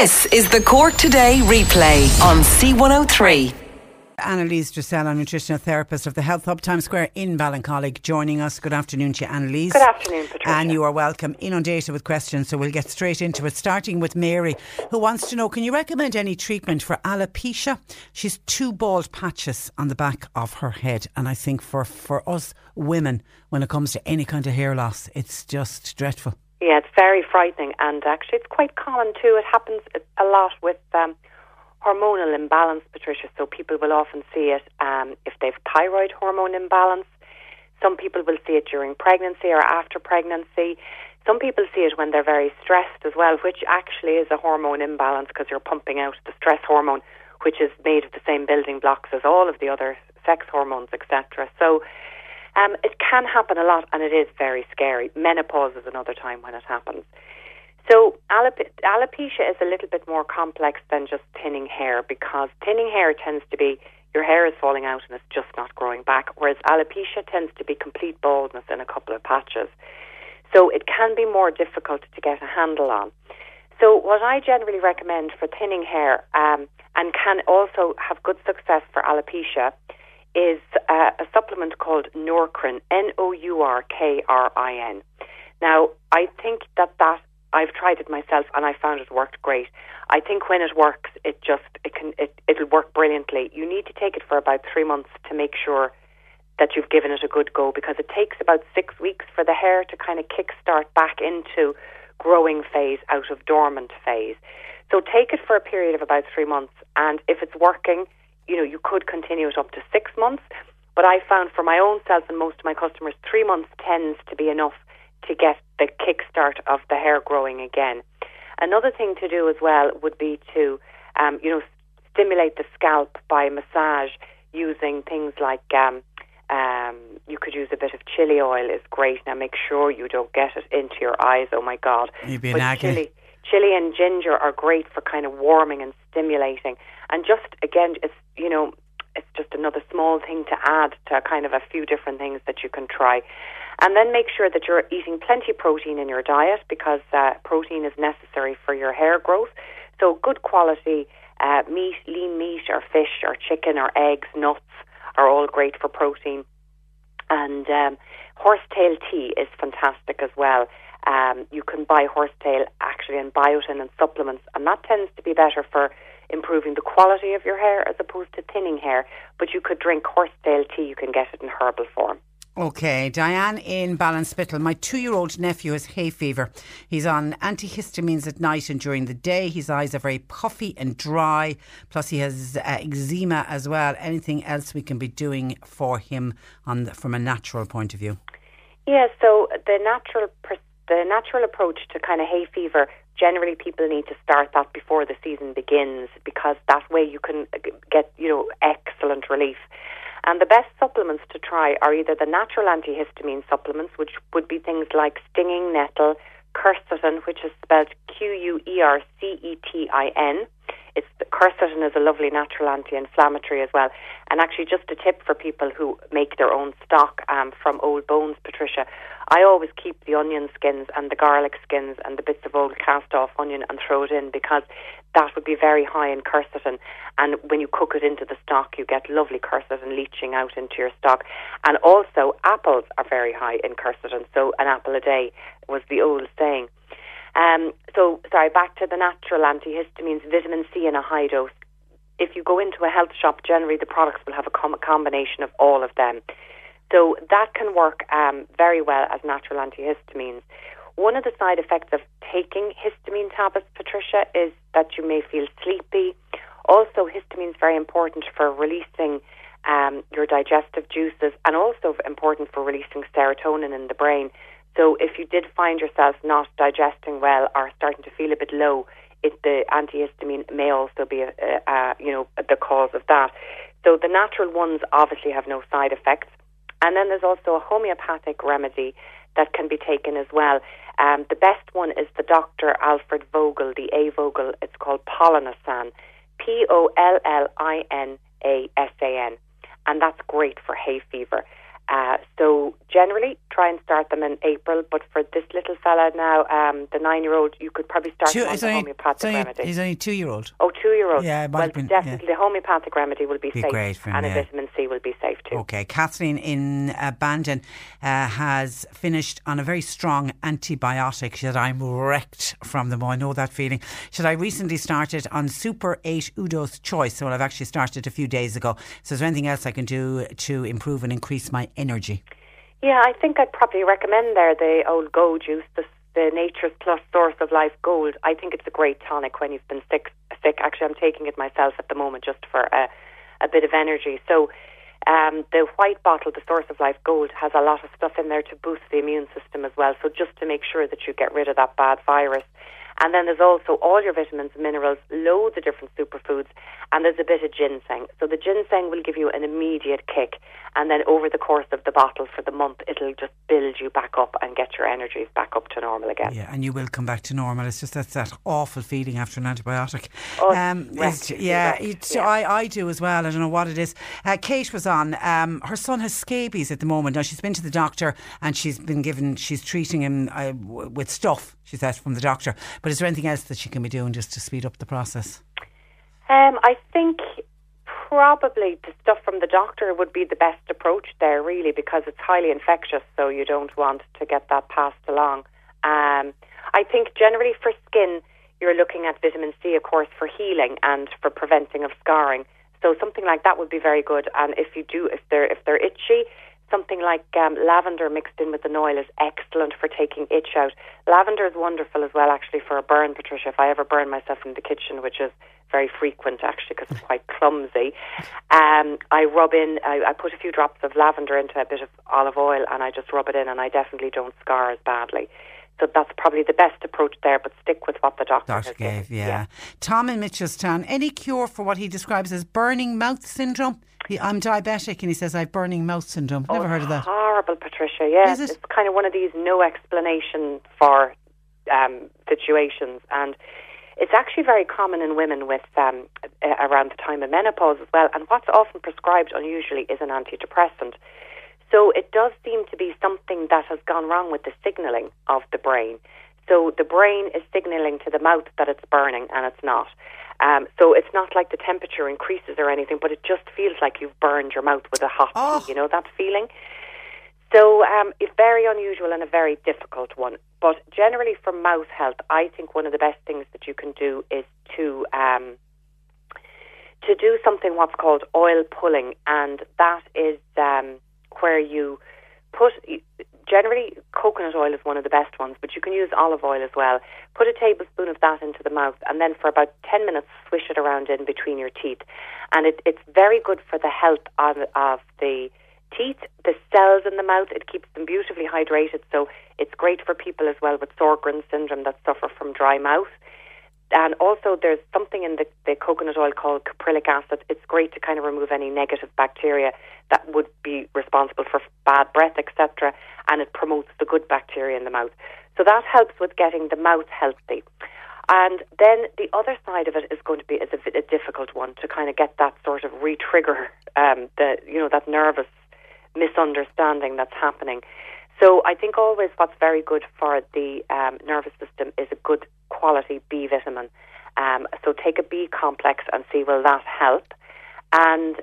This is the Cork Today replay on C103. Annalise Driscoll, a nutritional therapist of the Health Hub Times Square in Ballincollig, joining us. Good afternoon to you, Annalise. Good afternoon, Patricia. And you are welcome. Inundated with questions, so we'll get straight into it, starting with Mary, who wants to know, can you recommend any treatment for alopecia? She's two bald patches on the back of her head, and I think for us women, when it comes to any kind of hair loss, it's just dreadful. Yeah, it's very frightening, and actually it's quite common too. It happens a lot with hormonal imbalance, Patricia, so people will often see it if they've thyroid hormone imbalance. Some people will see it during pregnancy or after pregnancy. Some people see it when they're very stressed as well, which actually is a hormone imbalance because you're pumping out the stress hormone, which is made of the same building blocks as all of the other sex hormones, etc. So it can happen a lot, and it is very scary. Menopause is another time when it happens. So alopecia is a little bit more complex than just thinning hair, because thinning hair tends to be your hair is falling out and it's just not growing back, whereas alopecia tends to be complete baldness in a couple of patches. So it can be more difficult to get a handle on. So what I generally recommend for thinning hair, and can also have good success for alopecia, is a supplement called Nourkrin, Nourkrin. Now, I think that I've tried it myself and I found it worked great. I think when it works, it'll work brilliantly. You need to take it for about 3 months to make sure that you've given it a good go, because it takes about 6 weeks for the hair to kind of kickstart back into growing phase, out of dormant phase. So take it for a period of about 3 months, and if it's working, you know, you could continue it up to 6 months. But I found for my own self and most of my customers, 3 months tends to be enough to get the kickstart of the hair growing again. Another thing to do as well would be to, stimulate the scalp by massage using things like, you could use a bit of chili oil is great. Now, make sure you don't get it into your eyes. Oh, my God. You'd be nagging. Chili and ginger are great for kind of warming and stimulating. And just, again, it's just another small thing to add to kind of a few different things that you can try. And then make sure that you're eating plenty of protein in your diet, because protein is necessary for your hair growth. So good quality meat, lean meat or fish or chicken or eggs, nuts are all great for protein. And horsetail tea is fantastic as well. You can buy horsetail actually in biotin and supplements, and that tends to be better for improving the quality of your hair as opposed to thinning hair. But you could drink horsetail tea, you can get it in herbal form. Okay, Diane in Ballinspittle. My 2-year-old nephew has hay fever. He's on antihistamines at night and during the day. His eyes are very puffy and dry. Plus he has eczema as well. Anything else we can be doing for him from a natural point of view? Yeah, so the natural approach to kind of hay fever, generally people need to start that before the season begins, because that way you can get, excellent relief. And the best supplements to try are either the natural antihistamine supplements, which would be things like stinging nettle, quercetin, which is spelled Quercetin. Quercetin is a lovely natural anti-inflammatory as well. And actually, just a tip for people who make their own stock from old bones, Patricia, I always keep the onion skins and the garlic skins and the bits of old cast-off onion and throw it in, because that would be very high in quercetin. And when you cook it into the stock, you get lovely quercetin leaching out into your stock. And also, apples are very high in quercetin, so an apple a day was the old saying. Back to the natural antihistamines, vitamin C in a high dose. If you go into a health shop, generally the products will have a combination of all of them. So that can work very well as natural antihistamines. One of the side effects of taking histamine tablets, Patricia, is that you may feel sleepy. Also, histamine is very important for releasing your digestive juices, and also important for releasing serotonin in the brain. So if you did find yourself not digesting well or starting to feel a bit low, the antihistamine may also be, the cause of that. So the natural ones obviously have no side effects. And then there's also a homeopathic remedy that can be taken as well. The best one is the Dr. Alfred Vogel, the A. Vogel. It's called Pollinasan, Pollinasan. And that's great for hay fever. So generally, try and start them in April, but for this little fella now, the 9-year-old, you could probably start him on the homeopathic remedy. He's only 2-year-old. Oh, 2-year-old. Yeah, it might have been, definitely the homeopathic remedy will be safe, great for him, and a vitamin C will be safe too. Okay, Kathleen in Bandon has finished on a very strong antibiotic. She said, I'm wrecked from them. Oh, I know that feeling. She said, I recently started on Super 8 Udo's Choice, so I've actually started a few days ago. So is there anything else I can do to improve and increase my energy? Yeah, I think I'd probably recommend there the old Go juice, the Nature's Plus Source of Life Gold. I think it's a great tonic when you've been sick. Actually, I'm taking it myself at the moment just for a bit of energy. So the white bottle, the Source of Life Gold, has a lot of stuff in there to boost the immune system as well. So just to make sure that you get rid of that bad virus. And then there's also all your vitamins, minerals, loads of different superfoods, and there's a bit of ginseng. So the ginseng will give you an immediate kick, and then over the course of the bottle for the month, it'll just build you back up and get your energies back up to normal again. Yeah, and you will come back to normal. It's just that's that awful feeling after an antibiotic. Oh, I do as well. I don't know what it is. Kate was on. Her son has scabies at the moment. Now, she's been to the doctor, and she's treating him with stuff, she says, from the doctor. But is there anything else that she can be doing just to speed up the process? I think probably the stuff from the doctor would be the best approach there, really, because it's highly infectious, so you don't want to get that passed along. I think generally for skin, you're looking at vitamin C, of course, for healing and for preventing of scarring. So something like that would be very good. And if they're itchy, something like lavender mixed in with an oil is excellent for taking itch out. Lavender is wonderful as well, actually, for a burn, Patricia, if I ever burn myself in the kitchen, which is very frequent, actually, because I'm quite clumsy. I put a few drops of lavender into a bit of olive oil, and I just rub it in, and I definitely don't scar as badly. So that's probably the best approach there, but stick with what the doctor gave. Yeah. Tom in Mitchelstown, any cure for what he describes as burning mouth syndrome? I'm diabetic, and he says I have burning mouth syndrome. Never heard of that. Horrible, Patricia. Yeah, it's kind of one of these no explanation for situations, and it's actually very common in women with around the time of menopause as well. And what's often prescribed unusually is an antidepressant. So it does seem to be something that has gone wrong with the signalling of the brain. So the brain is signalling to the mouth that it's burning, and it's not. So it's not like the temperature increases or anything, but it just feels like you've burned your mouth with a hot, you know, that feeling. So it's very unusual and a very difficult one. But generally for mouth health, I think one of the best things that you can do is to do something what's called oil pulling, and that is... where you put, generally coconut oil is one of the best ones, but you can use olive oil as well. Put a tablespoon of that into the mouth, and then for about 10 minutes swish it around in between your teeth. And it's very good for the health of the teeth, the cells in the mouth. It keeps them beautifully hydrated, so it's great for people as well with Sjogren's syndrome that suffer from dry mouth. And also there's something in the coconut oil called caprylic acid. It's great to kind of remove any negative bacteria that would be responsible for bad breath, etc. And it promotes the good bacteria in the mouth. So that helps with getting the mouth healthy. And then the other side of it is going to be a difficult one to kind of get that sort of re-trigger, that nervous misunderstanding that's happening. So I think always what's very good for the nervous system is a good quality B vitamin. So take a B complex and see will that help. And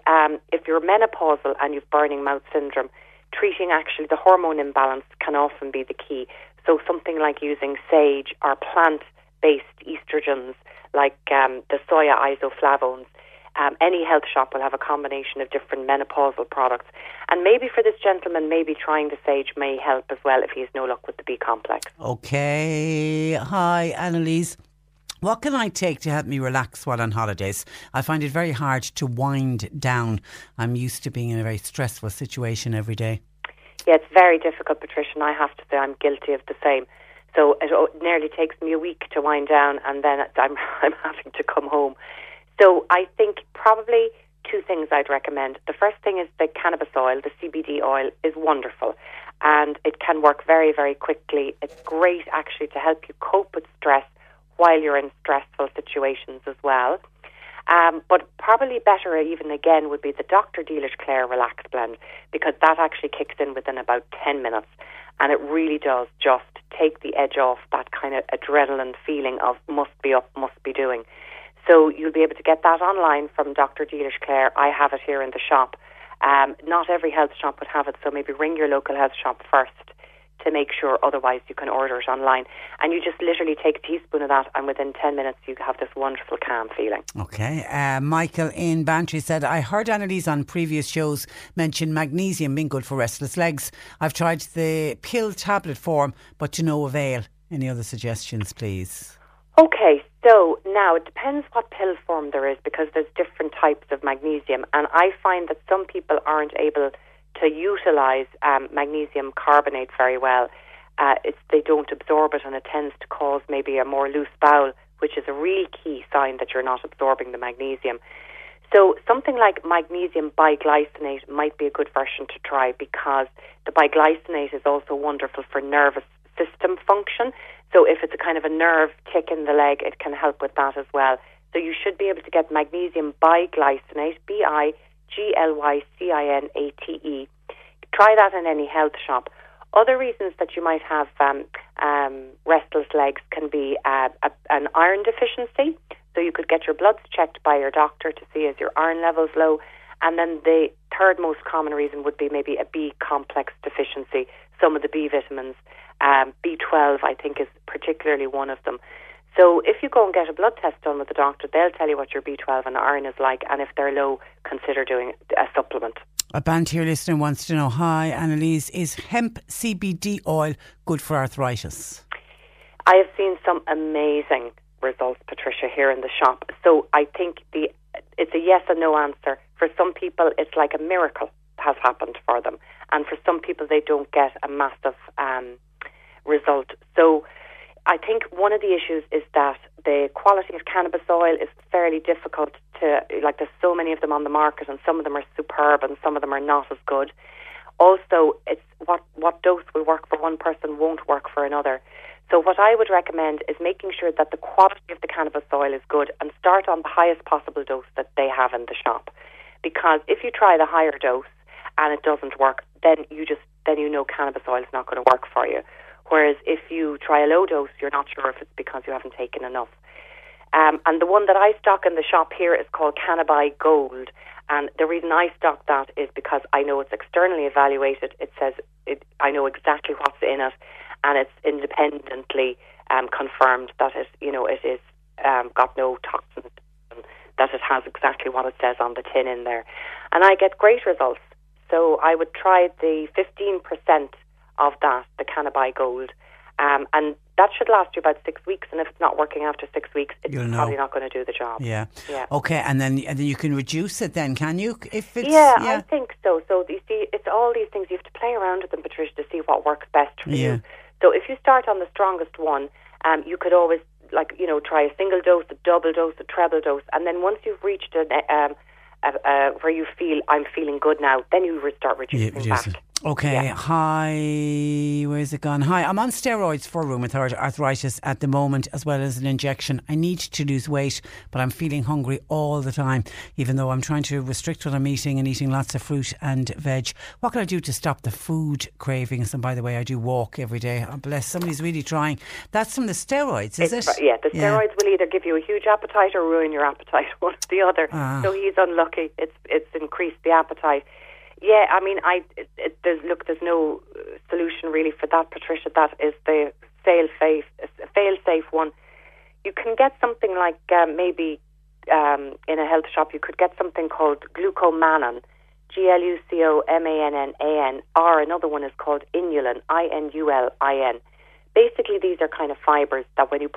if you're menopausal and you've burning mouth syndrome, treating actually the hormone imbalance can often be the key. So something like using sage or plant-based estrogens like the soya isoflavones. Any health shop will have a combination of different menopausal products. And maybe for this gentleman, maybe trying the sage may help as well if he has no luck with the B complex. Okay. Hi, Annalise. What can I take to help me relax while on holidays? I find it very hard to wind down. I'm used to being in a very stressful situation every day. Yeah, it's very difficult, Patricia, and I have to say I'm guilty of the same. So it nearly takes me a week to wind down, and then I'm having to come home. So I think probably two things I'd recommend. The first thing is the cannabis oil, the CBD oil, is wonderful. And it can work very, very quickly. It's great, actually, to help you cope with stress while you're in stressful situations as well. But probably better even again would be the Dr. Dilis Clare Relax Blend, because that actually kicks in within about 10 minutes. And it really does just take the edge off that kind of adrenaline feeling of must be up, must be doing. So you'll be able to get that online from Dr. Dilis Clare. I have it here in the shop. Not every health shop would have it, so maybe ring your local health shop first to make sure. Otherwise, you can order it online. And you just literally take a teaspoon of that, and within 10 minutes, you have this wonderful calm feeling. Okay. Michael in Bantry said, I heard Annalise on previous shows mention magnesium being good for restless legs. I've tried the pill tablet form, but to no avail. Any other suggestions, please? Okay, so now it depends what pill form there is, because there's different types of magnesium, and I find that some people aren't able to utilise magnesium carbonate very well. They don't absorb it, and it tends to cause maybe a more loose bowel, which is a real key sign that you're not absorbing the magnesium. So something like magnesium bisglycinate might be a good version to try, because the bisglycinate is also wonderful for nervous system function. So if it's a kind of a nerve tick in the leg, it can help with that as well. So you should be able to get magnesium bisglycinate, B-I-G-L-Y-C-I-N-A-T-E. Try that in any health shop. Other reasons that you might have restless legs can be an iron deficiency. So you could get your bloods checked by your doctor to see is your iron levels low. And then the third most common reason would be maybe a B complex deficiency, some of the B vitamins. B12, I think, is particularly one of them. So if you go and get a blood test done with the doctor, they'll tell you what your B12 and iron is like, and if they're low, consider doing a supplement. A Bantier listener wants to know, hi Annalise, is hemp CBD oil good for arthritis? I have seen some amazing results, Patricia, here in the shop. So I think it's a yes and no answer. For some people, it's like a miracle has happened for them. And for some people, they don't get a massive result. So I think one of the issues is that the quality of cannabis oil is fairly difficult to, like, there's so many of them on the market, and some of them are superb and some of them are not as good. Also, it's what dose will work for one person won't work for another. So what I would recommend is making sure that the quality of the cannabis oil is good, and start on the highest possible dose that they have in the shop. Because if you try the higher dose and it doesn't work, then you know cannabis oil is not going to work for you. Whereas if you try a low dose, you're not sure if it's because you haven't taken enough. And the one that I stock in the shop here is called Cannabine Gold. And the reason I stock that is because I know it's externally evaluated. It says I know exactly what's in it, and it's independently confirmed that it is got no toxins, that it has exactly what it says on the tin in there. And I get great results. So I would try the 15% of that, the Cannabine Gold. And that should last you about 6 weeks. And if it's not working after 6 weeks, it's probably not going to do the job. Yeah. Okay, and then you can reduce it then, can you? I think so. So you see, it's all these things. You have to play around with them, Patricia, to see what works best for you. So if you start on the strongest one, you could always, try a single dose, a double dose, a treble dose. And then once you've reached where you feel, I'm feeling good now, then you start reducing back. Okay, Hi, where's it gone? Hi, I'm on steroids for rheumatoid arthritis at the moment, as well as an injection. I need to lose weight, but I'm feeling hungry all the time, even though I'm trying to restrict what I'm eating and eating lots of fruit and veg. What can I do to stop the food cravings? And by the way, I do walk every day. Oh, bless, somebody's really trying. That's from the steroids, is it? Yeah, the steroids will either give you a huge appetite or ruin your appetite, one or the other. So he's unlucky. It's increased the appetite. Yeah, I mean, there's no solution really for that, Patricia. That is the fail-safe one. You can get something like in a health shop, you could get something called glucomannan, Glucomannan, or another one is called inulin, I-N-U-L-I-N. Basically, these are kind of fibres that when you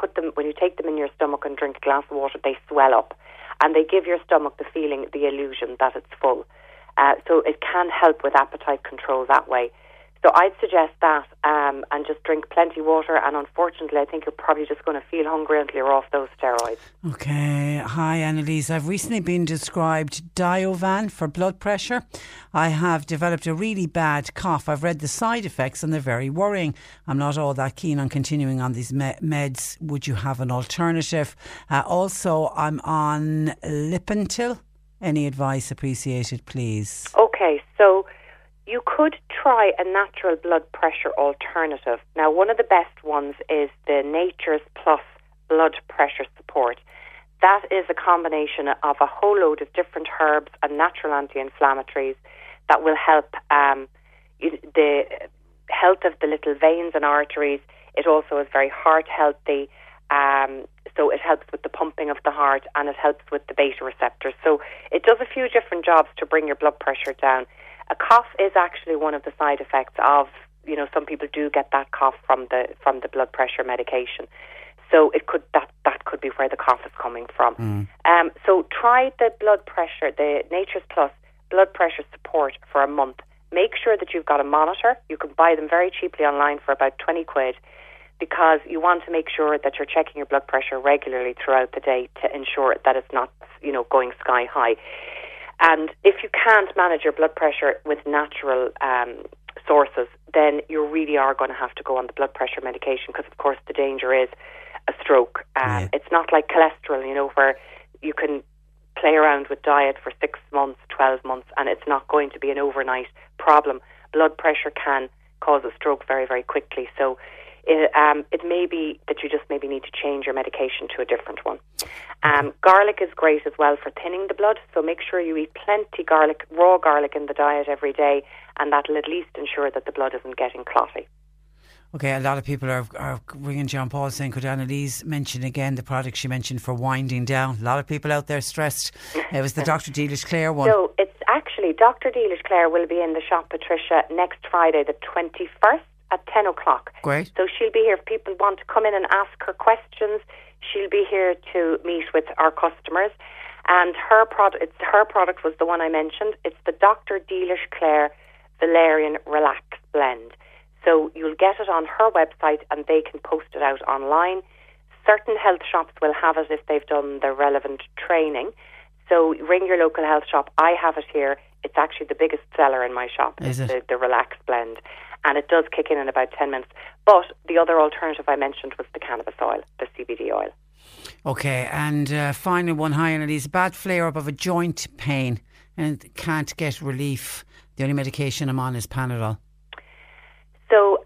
take them in your stomach and drink a glass of water, they swell up, and they give your stomach the feeling, the illusion that it's full. So it can help with appetite control that way. So I'd suggest that and just drink plenty of water. And unfortunately, I think you're probably just going to feel hungry until you're off those steroids. Okay. Hi, Annalise. I've recently been prescribed Diovan for blood pressure. I have developed a really bad cough. I've read the side effects and they're very worrying. I'm not all that keen on continuing on these meds. Would you have an alternative? Also, I'm on Lipentil. Any advice appreciated, please? Okay, so you could try a natural blood pressure alternative. Now, one of the best ones is the Nature's Plus Blood Pressure Support. That is a combination of a whole load of different herbs and natural anti-inflammatories that will help the health of the little veins and arteries. It also is very heart healthy, so it helps with the pumping of the heart and it helps with the beta receptors. So it does a few different jobs to bring your blood pressure down. A cough is actually one of the side effects of, you know, some people do get that cough from the blood pressure medication. So it could that could be where the cough is coming from. So try the blood pressure, the Nature's Plus Blood Pressure Support for a month. Make sure that you've got a monitor. You can buy them very cheaply online for about 20 quid because you want to make sure that you're checking your blood pressure regularly throughout the day to ensure that it's not, you know, going sky high. And if you can't manage your blood pressure with natural sources, then you really are going to have to go on the blood pressure medication because, of course, the danger is a stroke. It's not like cholesterol, you know, where you can play around with diet for 6 months, 12 months, and it's not going to be an overnight problem. Blood pressure can cause a stroke very, very quickly. So it may be that you just maybe need to change your medication to a different one. Garlic is great as well for thinning the blood, so make sure you eat plenty garlic, raw garlic in the diet every day, and that'll at least ensure that the blood isn't getting clotty. Okay, a lot of people are ringing John Paul saying, could Annalise mention again the product she mentioned for winding down? A lot of people out there stressed. It was the Dr. Dilis Clare one. So it's actually, Dr. Dilis Clare will be in the shop, Patricia, next Friday the 21st at 10 o'clock. Great. So she'll be here if people want to come in and ask her questions. She'll be here to meet with our customers. And her product was the one I mentioned. It's the Dr. Dilis Clare Valerian Relax Blend. So you'll get it on her website and they can post it out online. Certain health shops will have it if they've done the relevant training. So ring your local health shop. I have it here. It's actually the biggest seller in my shop. Is it? The Relax Blend. And it does kick in about 10 minutes. But the other alternative I mentioned was the cannabis oil, the CBD oil. Okay, and finally one high, Annalise, a bad flare-up of a joint pain and can't get relief. The only medication I'm on is Panadol. So,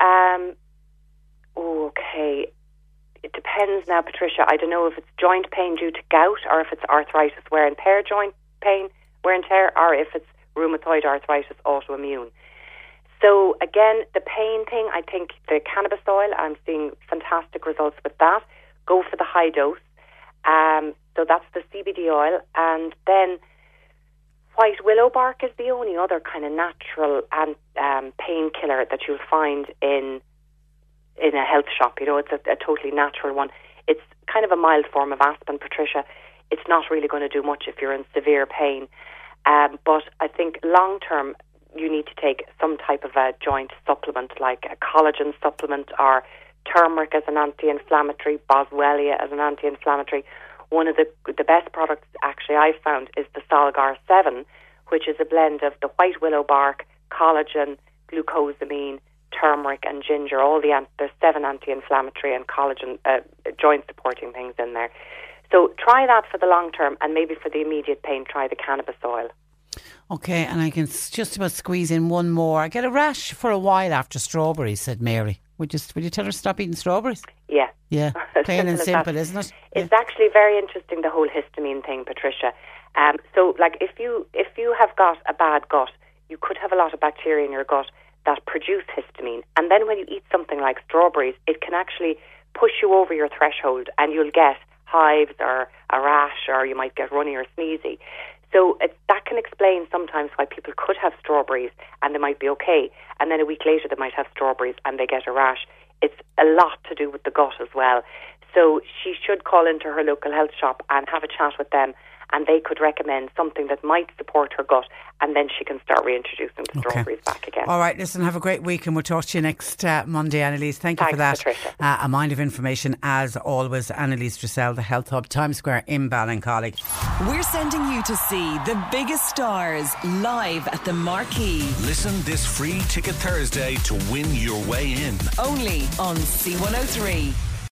okay, it depends now, Patricia. I don't know if it's joint pain due to gout or if it's arthritis, wear and tear joint pain, wear and tear, or if it's rheumatoid arthritis, autoimmune. So, again, the pain thing, I think the cannabis oil, I'm seeing fantastic results with that. Go for the high dose. So that's the CBD oil. And then white willow bark is the only other kind of natural painkiller that you'll find in a health shop. You know, it's a totally natural one. It's kind of a mild form of aspirin, Patricia. It's not really going to do much if you're in severe pain. But I think long-term, you need to take some type of a joint supplement, like a collagen supplement or turmeric as an anti-inflammatory, boswellia as an anti-inflammatory. One of the best products actually I've found is the Solgar 7, which is a blend of the white willow bark, collagen, glucosamine, turmeric and ginger. There's 7 anti-inflammatory and collagen joint supporting things in there. So try that for the long term, and maybe for the immediate pain, try the cannabis oil. Okay, and I can just about squeeze in one more. I get a rash for a while after strawberries, said Mary. Would you tell her to stop eating strawberries? Yeah. Yeah, plain and simple, isn't it? It's actually very interesting, the whole histamine thing, Patricia. So, like, if you have got a bad gut, you could have a lot of bacteria in your gut that produce histamine. And then when you eat something like strawberries, it can actually push you over your threshold and you'll get hives or a rash, or you might get runny or sneezy. So that can explain sometimes why people could have strawberries and they might be okay, and then a week later they might have strawberries and they get a rash. It's a lot to do with the gut as well. So she should call into her local health shop and have a chat with them, and they could recommend something that might support her gut, and then she can start reintroducing the strawberries back again. All right, listen, have a great week and we'll talk to you next Monday, Annalise. Thanks for that. Patricia. A mind of information, as always. Annalise Driscoll, the Health Hub, Times Square in Ballincollig. We're sending you to see the biggest stars live at the Marquee. Listen this free ticket Thursday to win your way in. Only on C103.